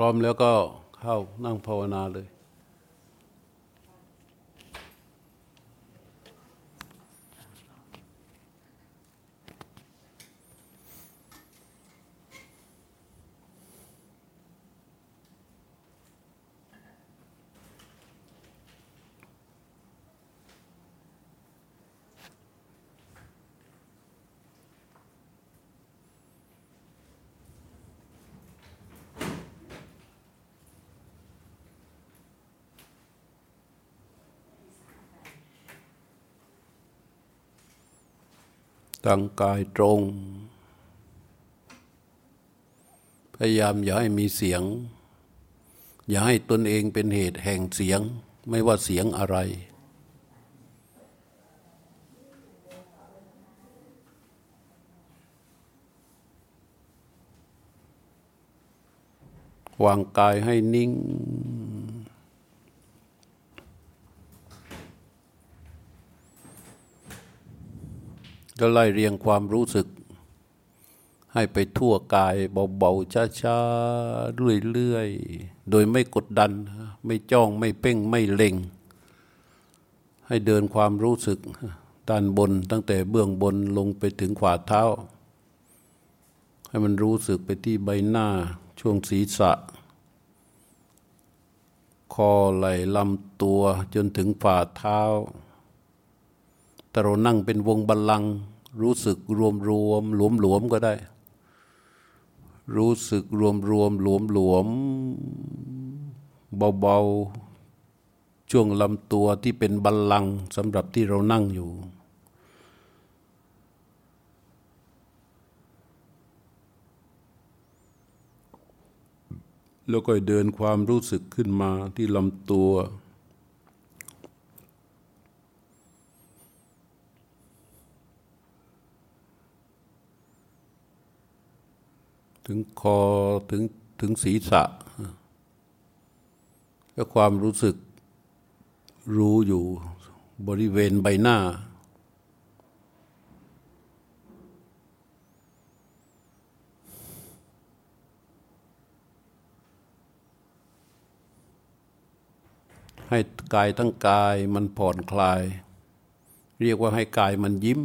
ร้อมแล้วก็เข้านั่งภาวนาเลยตั้งกายตรงพยายามอย่าให้มีเสียงอย่าให้ตนเองเป็นเหตุแห่งเสียงไม่ว่าเสียงอะไรวางกายให้นิ่งก็ไล่เรียงความรู้สึกให้ไปทั่วกายเบาๆช้าๆเรื่อยๆโดยไม่กดดันไม่จ้องไม่เพ่งไม่เล็งให้เดินความรู้สึกด้านบนตั้งแต่เบื้องบนลงไปถึงขวาเท้าให้มันรู้สึกไปที่ใบหน้าช่วงศีรษะคอไหล่ลำตัวจนถึงฝ่าเท้าถ้าเรานั่งเป็นวงบัลลังก์รู้สึกรวมหลวมๆก็ได้รู้สึกรวมหลวมเบาๆช่วงลำตัวที่เป็นบัลลังก์สำหรับที่เรานั่งอยู่แล้วก็เดินความรู้สึกขึ้นมาที่ลำตัวถึงคอถึงศีรษะก็ความรู้สึกรู้อยู่บริเวณใบหน้าให้กายทั้งกายมันผ่อนคลายเรียกว่าให้กายมันยิ้ม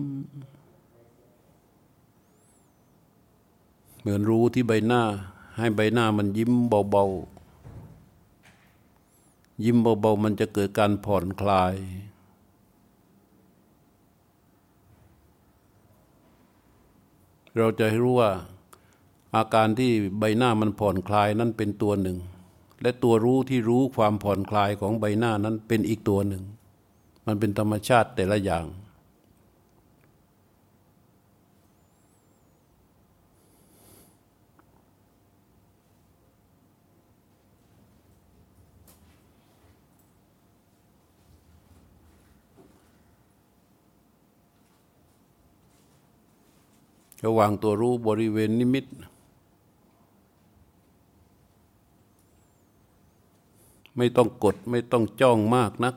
เหมือนรู้ที่ใบหน้าให้ใบหน้ามันยิ้มเบาๆยิ้มเบาๆมันจะเกิดการผ่อนคลายเราจะให้รู้ว่าอาการที่ใบหน้ามันผ่อนคลายนั้นเป็นตัวหนึ่งและตัวรู้ที่รู้ความผ่อนคลายของใบหน้านั้นเป็นอีกตัวหนึ่งมันเป็นธรรมชาติแต่ละอย่างระหว่างตัวรู้บริเวณนิมิตไม่ต้องกดไม่ต้องจ้องมากนัก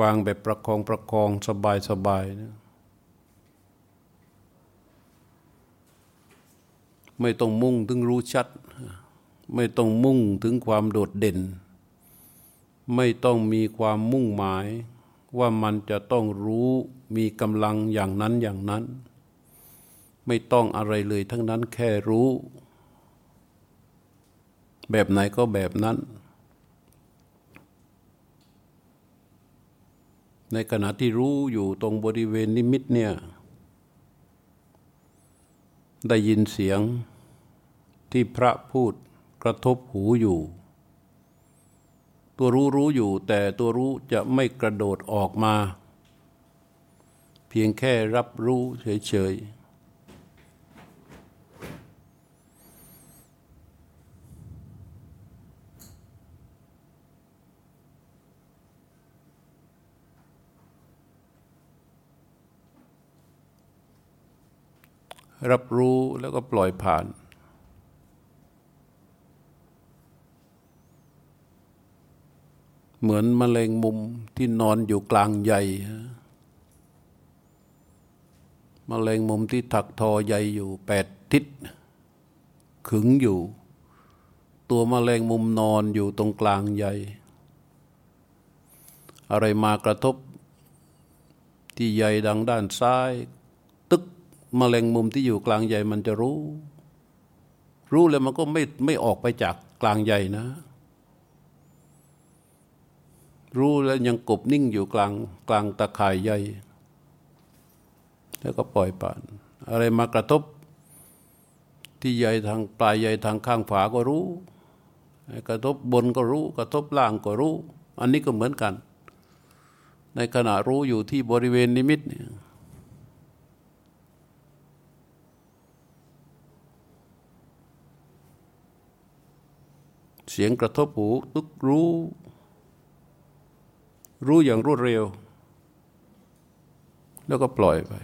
วางแบบประคองสบายนะไม่ต้องมุ่งถึงรู้ชัดไม่ต้องมุ่งถึงความโดดเด่นไม่ต้องมีความมุ่งหมายว่ามันจะต้องรู้มีกำลังอย่างนั้นไม่ต้องอะไรเลยทั้งนั้นแค่รู้แบบไหนก็แบบนั้นในขณะที่รู้อยู่ตรงบริเวณนิมิตเนี่ยได้ยินเสียงที่พระพูดกระทบหูอยู่ตัวรู้อยู่แต่ตัวรู้จะไม่กระโดดออกมาเพียงแค่รับรู้เฉยๆรับรู้แล้วก็ปล่อยผ่านเหมือนแมลงมุมที่นอนอยู่กลางใยแมลงมุมที่ถักทอใยอยู่8 ทิศ ขึงอยู่ตัวแมลงมุมนอนอยู่ตรงกลางใยอะไรมากระทบที่ใยดังด้านซ้ายตึกแมลงมุมที่อยู่กลางใยมันจะรู้แล้วมันก็ไม่ออกไปจากกลางใยนะรู้แล้วยังกบนิ่งอยู่กลางตะข่ายใยแล้วก็ปล่อยผ่านอะไรมากระทบที่ใยทางปลายใยทางข้างฝาก็รู้กระทบบนก็รู้กระทบล่างก็รู้อันนี้ก็เหมือนกันในขณะรู้อยู่ที่บริเวณนิมิตเนี่ยเสียงกระทบหูตึกรู้อย่างรวดเร็วแล้วก็ปล่อยไป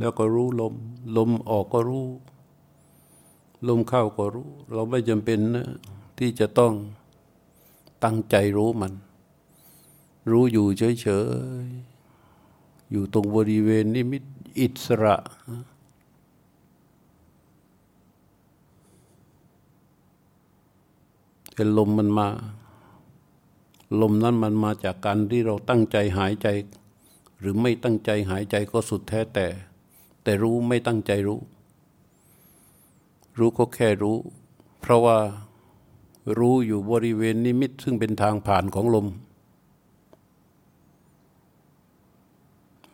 แล้วก็รู้ลมออกก็รู้ลมเข้าก็รู้เราไม่จำเป็นนะที่จะต้องตั้งใจรู้มันรู้อยู่เฉยๆอยู่ตรงบริเวณนิมิตอิสระแต่ลมมันมาลมนั้นมันมาจากการที่เราตั้งใจหายใจหรือไม่ตั้งใจหายใจก็สุดแท้แต่รู้ไม่ตั้งใจรู้ก็แค่รู้เพราะว่ารู้อยู่บริเวณนิมิตซึ่งเป็นทางผ่านของลม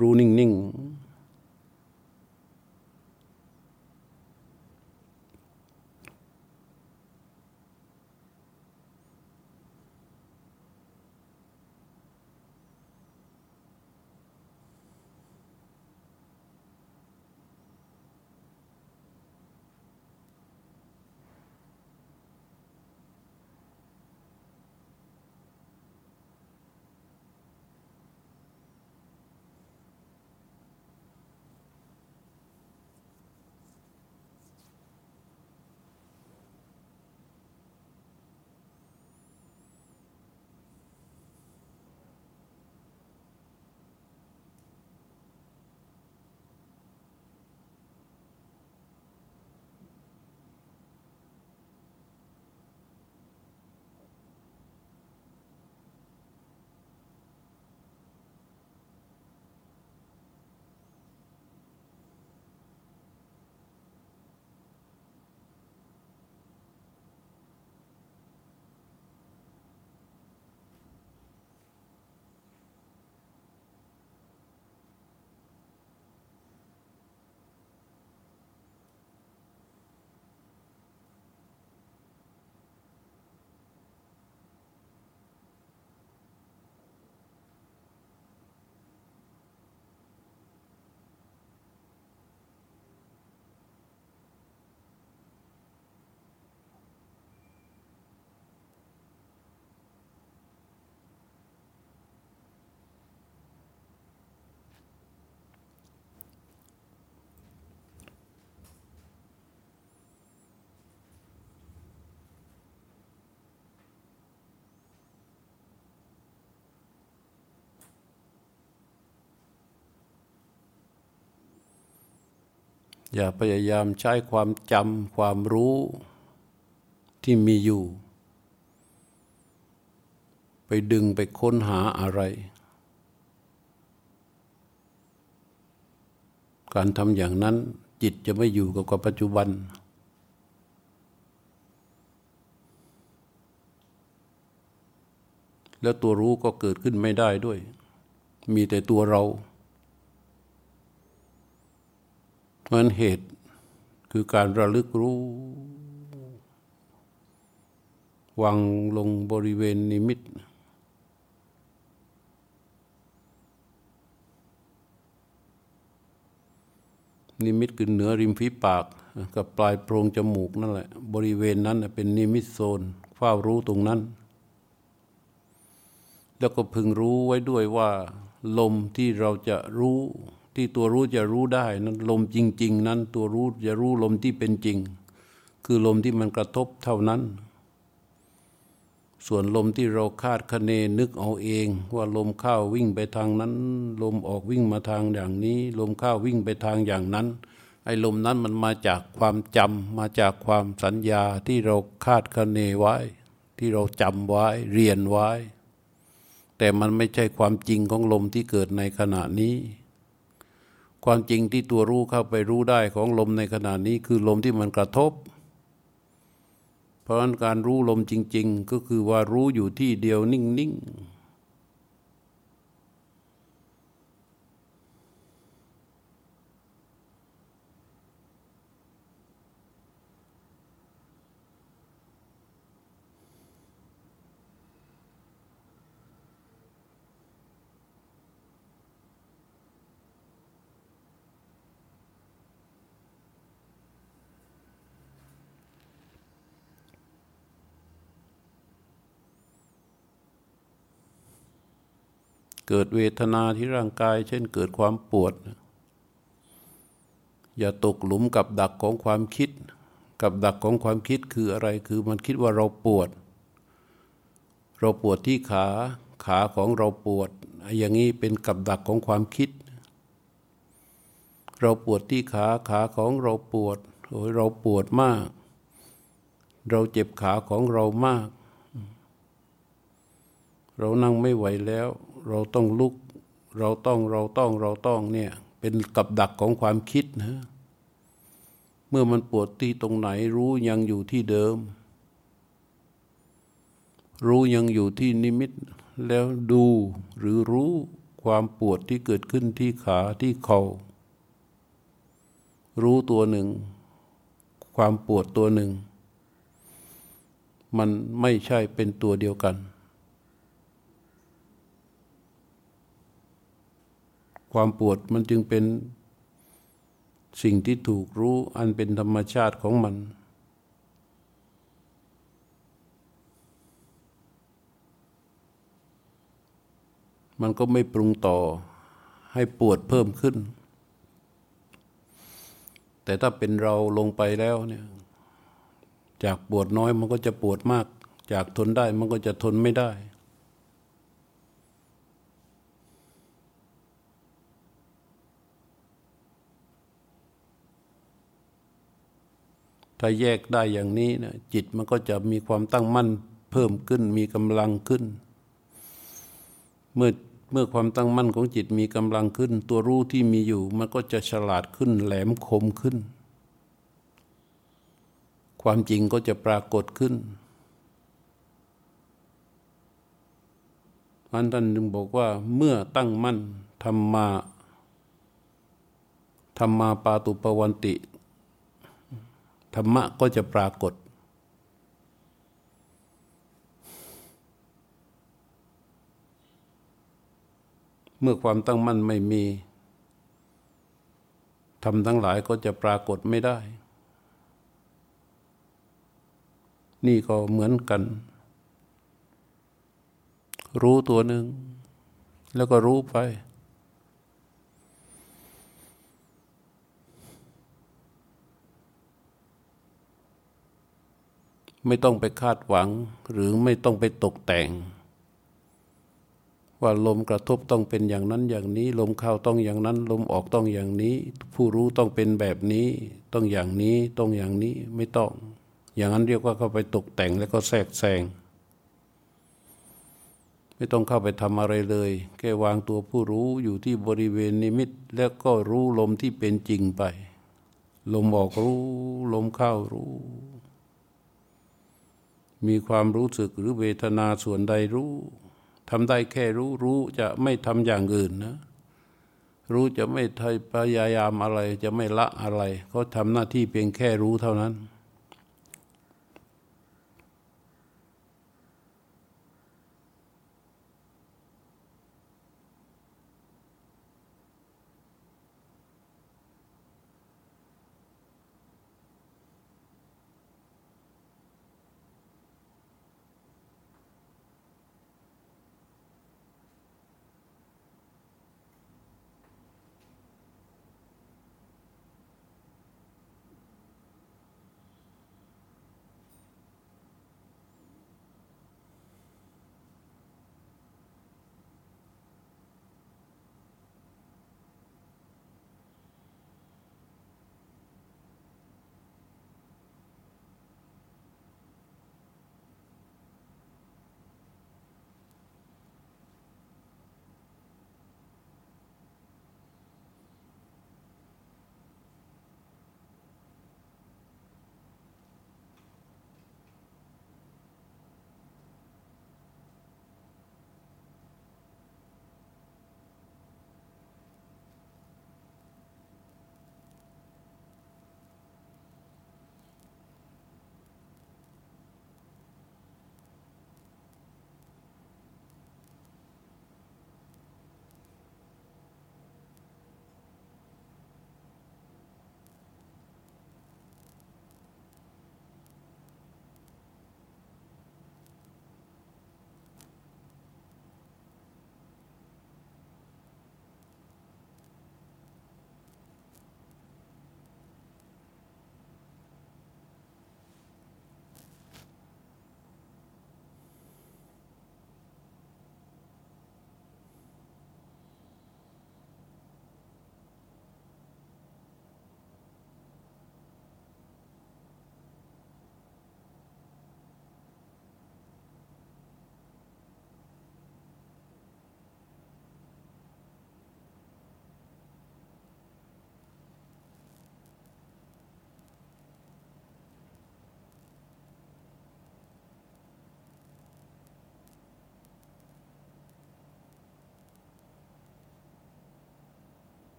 รู้นิ่ง อย่าพยายามใช้ความจำความรู้ที่มีอยู่ไปดึงไปค้นหาอะไรการทำอย่างนั้นจิตจะไม่อยู่กับปัจจุบันแล้วตัวรู้ก็เกิดขึ้นไม่ได้ด้วยมีแต่ตัวเราเพราะนั้นเหตุคือการระลึกรู้วางลงบริเวณนิมิตนิมิตคือเหนือริมฝีปากกับปลายโพรงจมูกนั่นแหละบริเวณนั้นเป็นนิมิตโซนเฝ้ารู้ตรงนั้นแล้วก็พึงรู้ไว้ด้วยว่าลมที่เราจะรู้ที่ตัวรู้จะรู้ได้นั้นลมจริงๆนั้นตัวรู้จะรู้ลมที่เป็นจริงคือลมที่มันกระทบเท่านั้นส่วนลมที่เราคาดคะเนนึกเอาเองว่าลมเข้าวิ่งไปทางนั้นลมออกวิ่งมาทางอย่างนี้ลมเข้าวิ่งไปทางอย่างนั้นไอ้ลมนั้นมันมาจากความจำมาจากความสัญญาที่เราคาดคะเนไว้ที่เราจำไว้เรียนไว้แต่มันไม่ใช่ความจริงของลมที่เกิดในขณะนี้ความจริงที่ตัวรู้เข้าไปรู้ได้ของลมในขณะนี้คือลมที่มันกระทบเพราะฉะนั้นการรู้ลมจริงๆก็คือว่ารู้อยู่ที่เดียวนิ่งเกิดเวทนาที่ร่างกายเช่นเกิดความปวดอย่าตกหลุมกับดักของความคิดกับดักของความคิดคืออะไรคือมันคิดว่าเราปวดเราปวดที่ขาขาของเราปวดอย่างนี้เป็นกับดักของความคิดเราปวดที่ขาขาของเราปวดโอ้ยเราปวดมากเราเจ็บขาของเรามากเรานั่งไม่ไหวแล้วเราต้องลุกเราต้องเนี่ยเป็นกับดักของความคิดนะเมื่อมันปวดที่ตรงไหนรู้ยังอยู่ที่เดิมรู้ยังอยู่ที่นิมิตแล้วดูหรือรู้ความปวดที่เกิดขึ้นที่ขาที่เข่ารู้ตัวหนึ่งความปวดตัวหนึ่งมันไม่ใช่เป็นตัวเดียวกันความปวดมันจึงเป็นสิ่งที่ถูกรู้อันเป็นธรรมชาติของมันมันก็ไม่ปรุงต่อให้ปวดเพิ่มขึ้นแต่ถ้าเป็นเราลงไปแล้วเนี่ยจากปวดน้อยมันก็จะปวดมากจากทนได้มันก็จะทนไม่ได้ถ้าแยกได้อย่างนี้นะจิตมันก็จะมีความตั้งมั่นเพิ่มขึ้นมีกำลังขึ้นเมื่อความตั้งมั่นของจิตมีกำลังขึ้นตัวรู้ที่มีอยู่มันก็จะฉลาดขึ้นแหลมคมขึ้นความจริงก็จะปรากฏขึ้นอันท่านจึงบอกว่าเมื่อตั้งมั่นธรรมาปาตุปวันติธรรมะก็จะปรากฏเมื่อความตั้งมั่นไม่มีธรรมทั้งหลายก็จะปรากฏไม่ได้นี่ก็เหมือนกันรู้ตัวหนึ่งแล้วก็รู้ไปไม่ต้องไปคาดหวังหรือไม่ต้องไปตกแต่ง ว่าลมกระทบต้องเป็นอย่างนั้นอย่างนี้ลมเข้าต้องอย่างนั้นลมออกต้องอย่างนี้ผู้รู้ต้องเป็นแบบนี้ต้องอย่างนี้ต้องอย่างนี้ไม่ต้องอย่างนั้นเรียกว่าเข้าไปตกแต่งแล้วก็แทรกแซงไม่ต้องเข้าไปทำอะไรเลยแค่วางตัวผู้รู้อยู่ที่บริเวณนิมิตแล้วก็รู้ลมที่เป็นจริงไปลมออกรู้ลมเข้ารู้มีความรู้สึกหรือเวทนาส่วนใดรู้ทำได้แค่รู้รู้จะไม่ทำอย่างอื่นนะรู้จะไม่พยายามอะไรจะไม่ละอะไรเขาทำหน้าที่เพียงแค่รู้เท่านั้น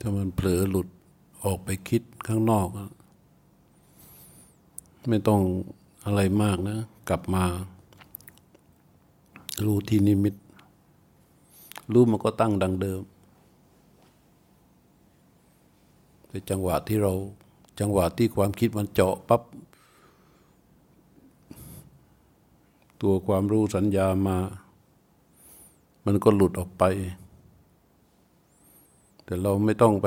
ถ้ามันเผลอหลุดออกไปคิดข้างนอกไม่ต้องอะไรมากนะกลับมารู้ที่นิมิตรู้มันก็ตั้งดังเดิมแต่จังหวะที่ความคิดมันเจาะปั๊บตัวความรู้สัญญามามันก็หลุดออกไปแต่เราไม่ต้องไป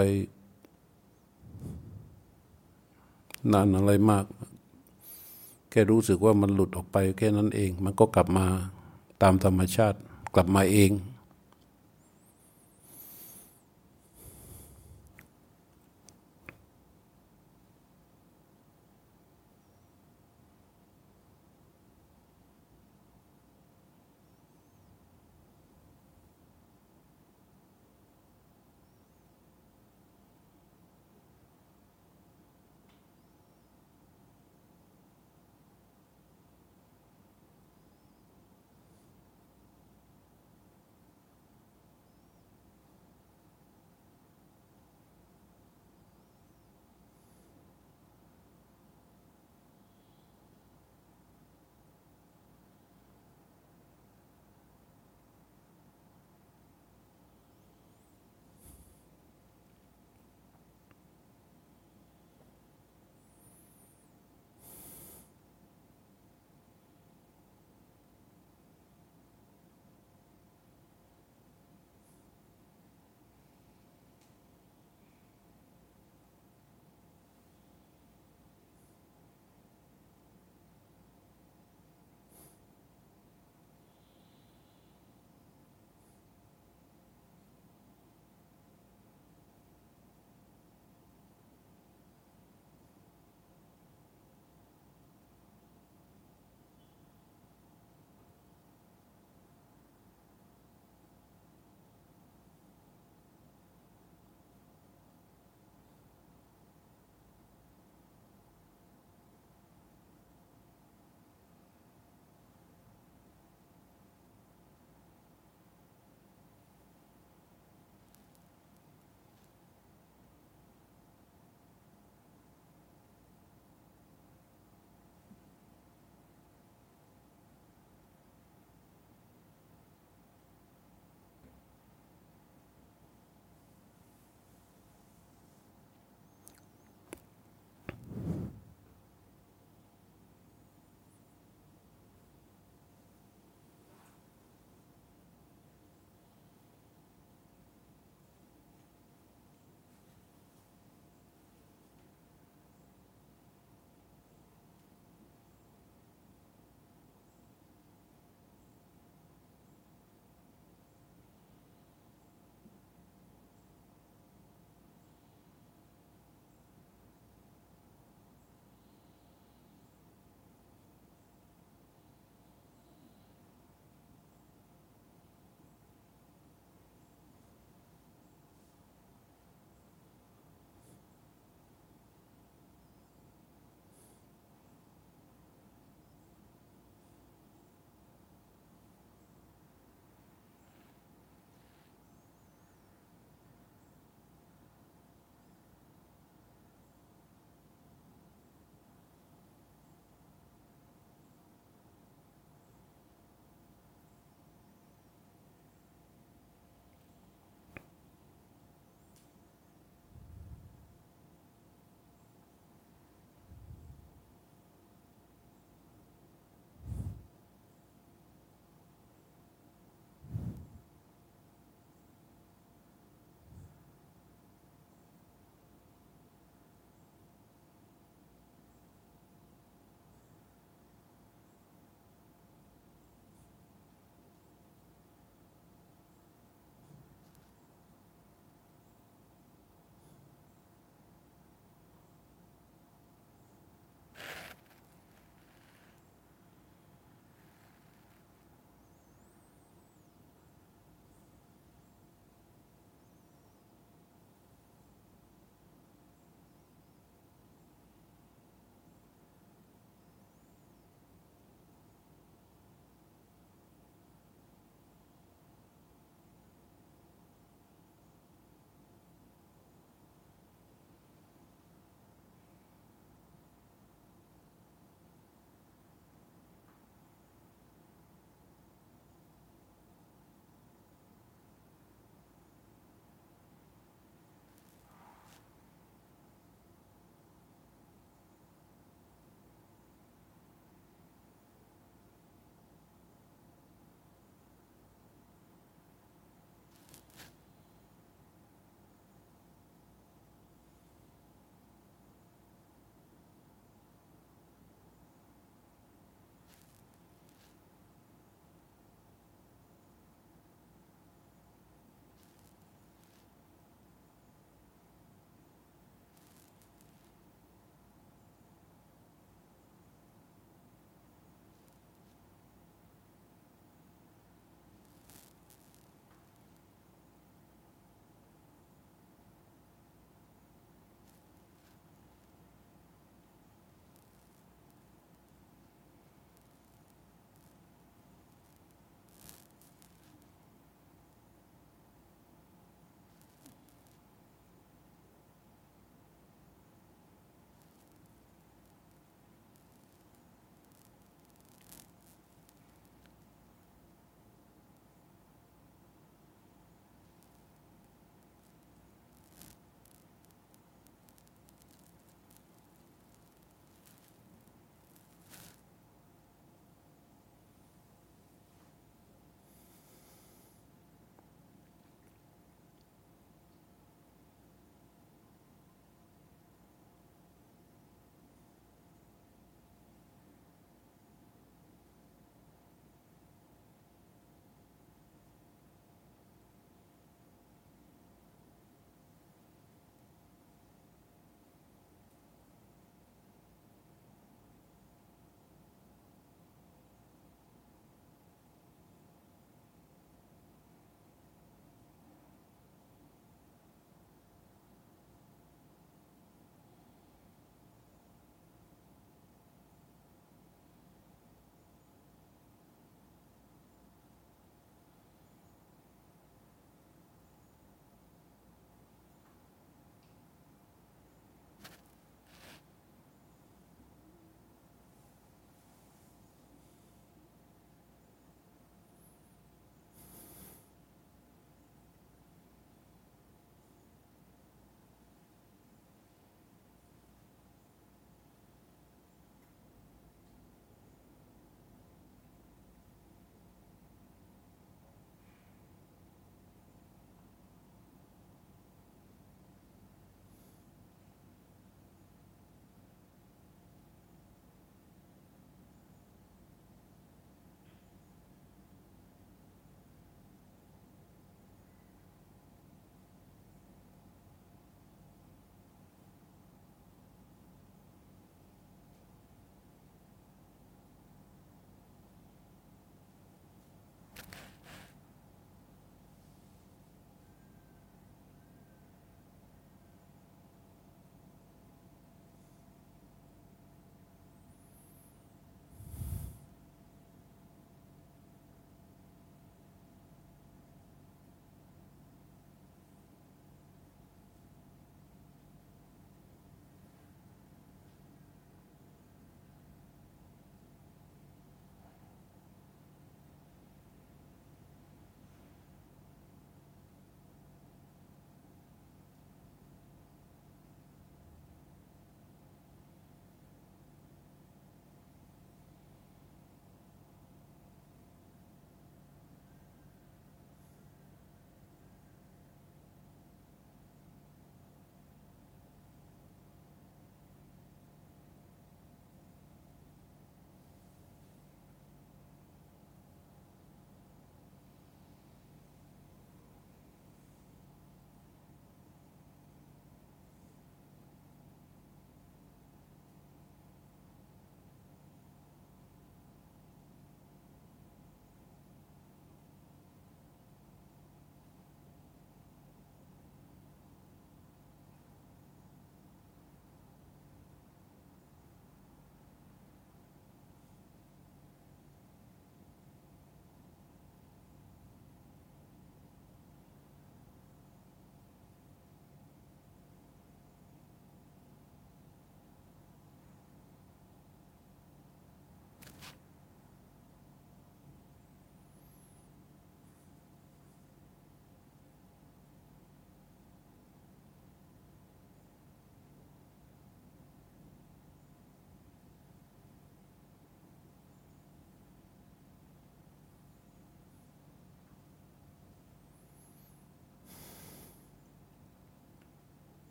นานอะไรมากแค่รู้สึกว่ามันหลุดออกไปแค่นั้นเองมันก็กลับมาตามธรรมชาติกลับมาเอง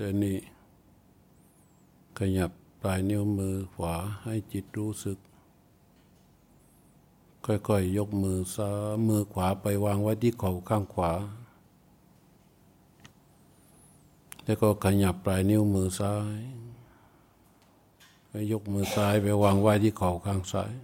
แต่นี่ขยับปลายนิ้วมือขวาให้จิตรู้สึกค่อยๆยกมือซ้ายมือขวาไปวางไว้ที่เข่าข้างขวาแล้วก็ขยับปลายนิ้วมือซ้ายยกมือซ้ายไปวางไว้ที่เข่าข้างซ้าย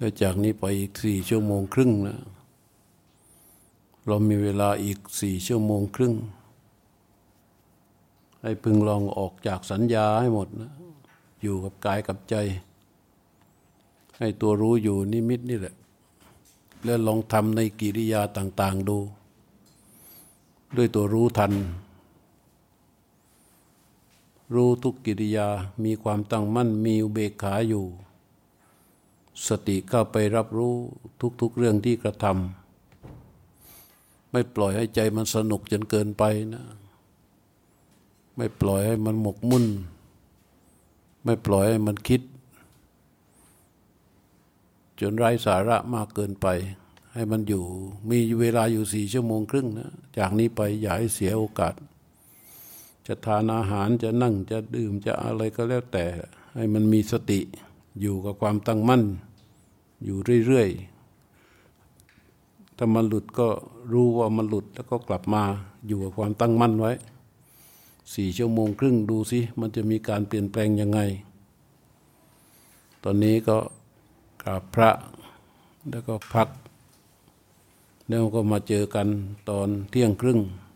และจากนี้ไปอีก4 ชั่วโมงครึ่งนะเรามีเวลาอีก4 ชั่วโมงครึ่งให้พึงลองออกจากสัญญาให้หมดนะอยู่กับกายกับใจให้ตัวรู้อยู่นิมิตนี่แหละแล้วลองทำในกิริยาต่างๆดูด้วยตัวรู้ทันรู้ทุกกิริยามีความตั้งมั่นมีอุเบกขาอยู่สติเข้าไปรับรู้ทุกๆเรื่องที่กระทำไม่ปล่อยให้ใจมันสนุกจนเกินไปนะไม่ปล่อยให้มันหมกมุ่นไม่ปล่อยให้มันคิดจนไร้สาระมากเกินไปให้มันอยู่มีเวลาอยู่4 ชั่วโมงครึ่งนะจากนี้ไปอย่าให้เสียโอกาสจะทานอาหารจะนั่งจะดื่มจะอะไรก็แล้วแต่ให้มันมีสติอยู่กับความตั้งมั่นอยู่เรื่อยๆถ้ามันหลุดก็รู้ว่ามันหลุดแล้วก็กลับมาอยู่กับความตั้งมั่นไว้4 ชั่วโมงครึ่งดูสิมันจะมีการเปลี่ยนแปลงยังไงตอนนี้ก็กราบพระแล้วก็พักแล้วก็มาเจอกันตอน 12:30